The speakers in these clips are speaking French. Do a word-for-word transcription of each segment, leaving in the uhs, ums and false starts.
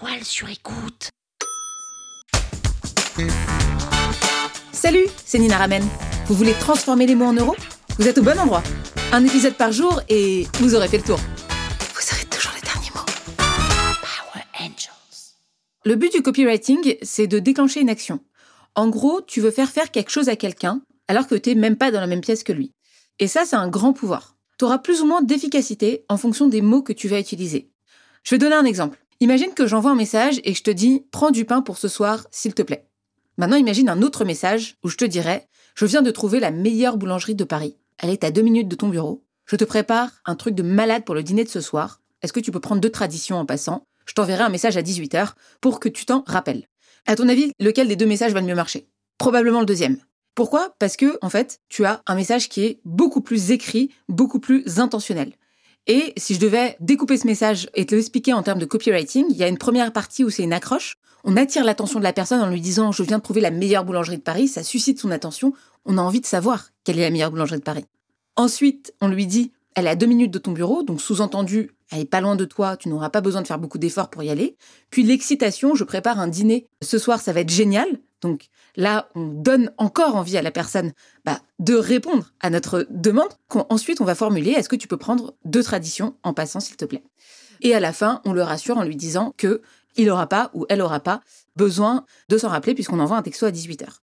Toile sur Écoute. Salut, c'est Nina Ramen. Vous voulez transformer les mots en euros ? Vous êtes au bon endroit. Un épisode par jour et vous aurez fait le tour. Vous aurez toujours les derniers mots. Power Angels. Le but du copywriting, c'est de déclencher une action. En gros, tu veux faire faire quelque chose à quelqu'un alors que t'es même pas dans la même pièce que lui. Et ça, c'est un grand pouvoir. T'auras plus ou moins d'efficacité en fonction des mots que tu vas utiliser. Je vais donner un exemple. Imagine que j'envoie un message et je te dis « Prends du pain pour ce soir, s'il te plaît ». Maintenant, imagine un autre message où je te dirais « Je viens de trouver la meilleure boulangerie de Paris. Elle est à deux minutes de ton bureau. Je te prépare un truc de malade pour le dîner de ce soir. Est-ce que tu peux prendre deux traditions en passant ? Je t'enverrai un message à dix-huit heures pour que tu t'en rappelles. » À ton avis, lequel des deux messages va le mieux marcher ? Probablement le deuxième. Pourquoi ? Parce que, en fait, tu as un message qui est beaucoup plus écrit, beaucoup plus intentionnel. Et si je devais découper ce message et te l'expliquer en termes de copywriting, il y a une première partie où c'est une accroche. On attire l'attention de la personne en lui disant « Je viens de trouver la meilleure boulangerie de Paris », ça suscite son attention. On a envie de savoir quelle est la meilleure boulangerie de Paris. Ensuite, on lui dit « Elle est à deux minutes de ton bureau », donc sous-entendu « Elle est pas loin de toi, tu n'auras pas besoin de faire beaucoup d'efforts pour y aller ». Puis l'excitation « Je prépare un dîner, ce soir ça va être génial ». Donc là, on donne encore envie à la personne bah, de répondre à notre demande. Ensuite, on va formuler « Est-ce que tu peux prendre deux traditions en passant, s'il te plaît ?» Et à la fin, on le rassure en lui disant qu'il n'aura pas ou elle n'aura pas besoin de s'en rappeler puisqu'on envoie un texto à dix-huit heures.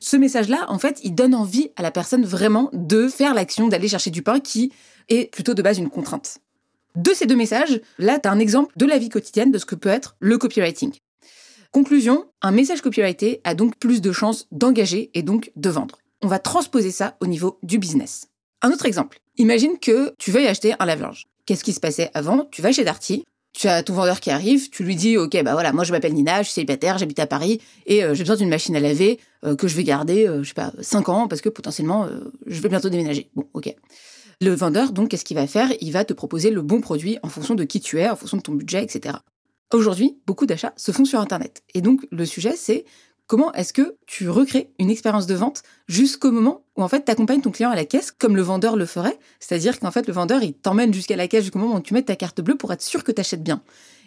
Ce message-là, en fait, il donne envie à la personne vraiment de faire l'action, d'aller chercher du pain qui est plutôt de base une contrainte. De ces deux messages, là, tu as un exemple de la vie quotidienne de ce que peut être le copywriting. Conclusion, un message copywrité a donc plus de chances d'engager et donc de vendre. On va transposer ça au niveau du business. Un autre exemple, imagine que tu veuilles acheter un lave-linge. Qu'est-ce qui se passait avant ? Tu vas chez Darty, tu as ton vendeur qui arrive, tu lui dis « Ok, bah voilà, moi je m'appelle Nina, je suis célibataire, j'habite à Paris et euh, j'ai besoin d'une machine à laver euh, que je vais garder, euh, je sais pas, cinq ans parce que potentiellement euh, je vais bientôt déménager. » Bon, ok. Le vendeur, donc, qu'est-ce qu'il va faire ? Il va te proposer le bon produit en fonction de qui tu es, en fonction de ton budget, et cetera. Aujourd'hui, beaucoup d'achats se font sur Internet. Et donc, le sujet, c'est comment est-ce que tu recrées une expérience de vente jusqu'au moment où, en fait, tu accompagnes ton client à la caisse comme le vendeur le ferait. C'est-à-dire qu'en fait, le vendeur, il t'emmène jusqu'à la caisse jusqu'au moment où tu mets ta carte bleue pour être sûr que tu achètes bien.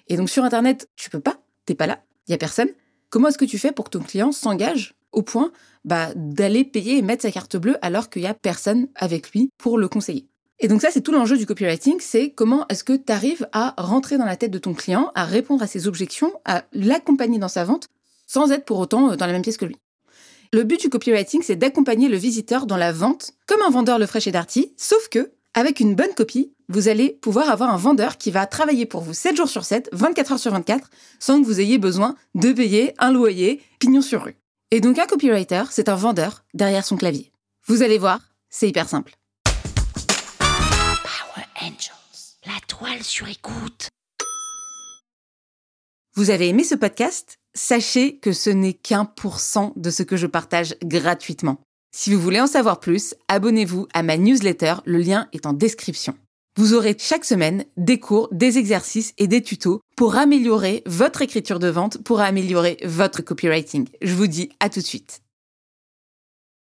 Et donc, sur Internet, tu peux pas, t'es pas là, il y a personne. Comment est-ce que tu fais pour que ton client s'engage au point bah, d'aller payer et mettre sa carte bleue alors qu'il y a personne avec lui pour le conseiller ? Et donc ça, c'est tout l'enjeu du copywriting, c'est comment est-ce que tu arrives à rentrer dans la tête de ton client, à répondre à ses objections, à l'accompagner dans sa vente, sans être pour autant dans la même pièce que lui. Le but du copywriting, c'est d'accompagner le visiteur dans la vente, comme un vendeur le ferait chez Darty, sauf que, avec une bonne copie, vous allez pouvoir avoir un vendeur qui va travailler pour vous sept jours sur sept, vingt-quatre heures sur vingt-quatre, sans que vous ayez besoin de payer un loyer pignon sur rue. Et donc un copywriter, c'est un vendeur derrière son clavier. Vous allez voir, c'est hyper simple. Angels. La toile sur écoute. Vous avez aimé ce podcast ? Sachez que ce n'est qu'un pour cent de ce que je partage gratuitement. Si vous voulez en savoir plus, abonnez-vous à ma newsletter, le lien est en description. Vous aurez chaque semaine des cours, des exercices et des tutos pour améliorer votre écriture de vente, pour améliorer votre copywriting. Je vous dis à tout de suite.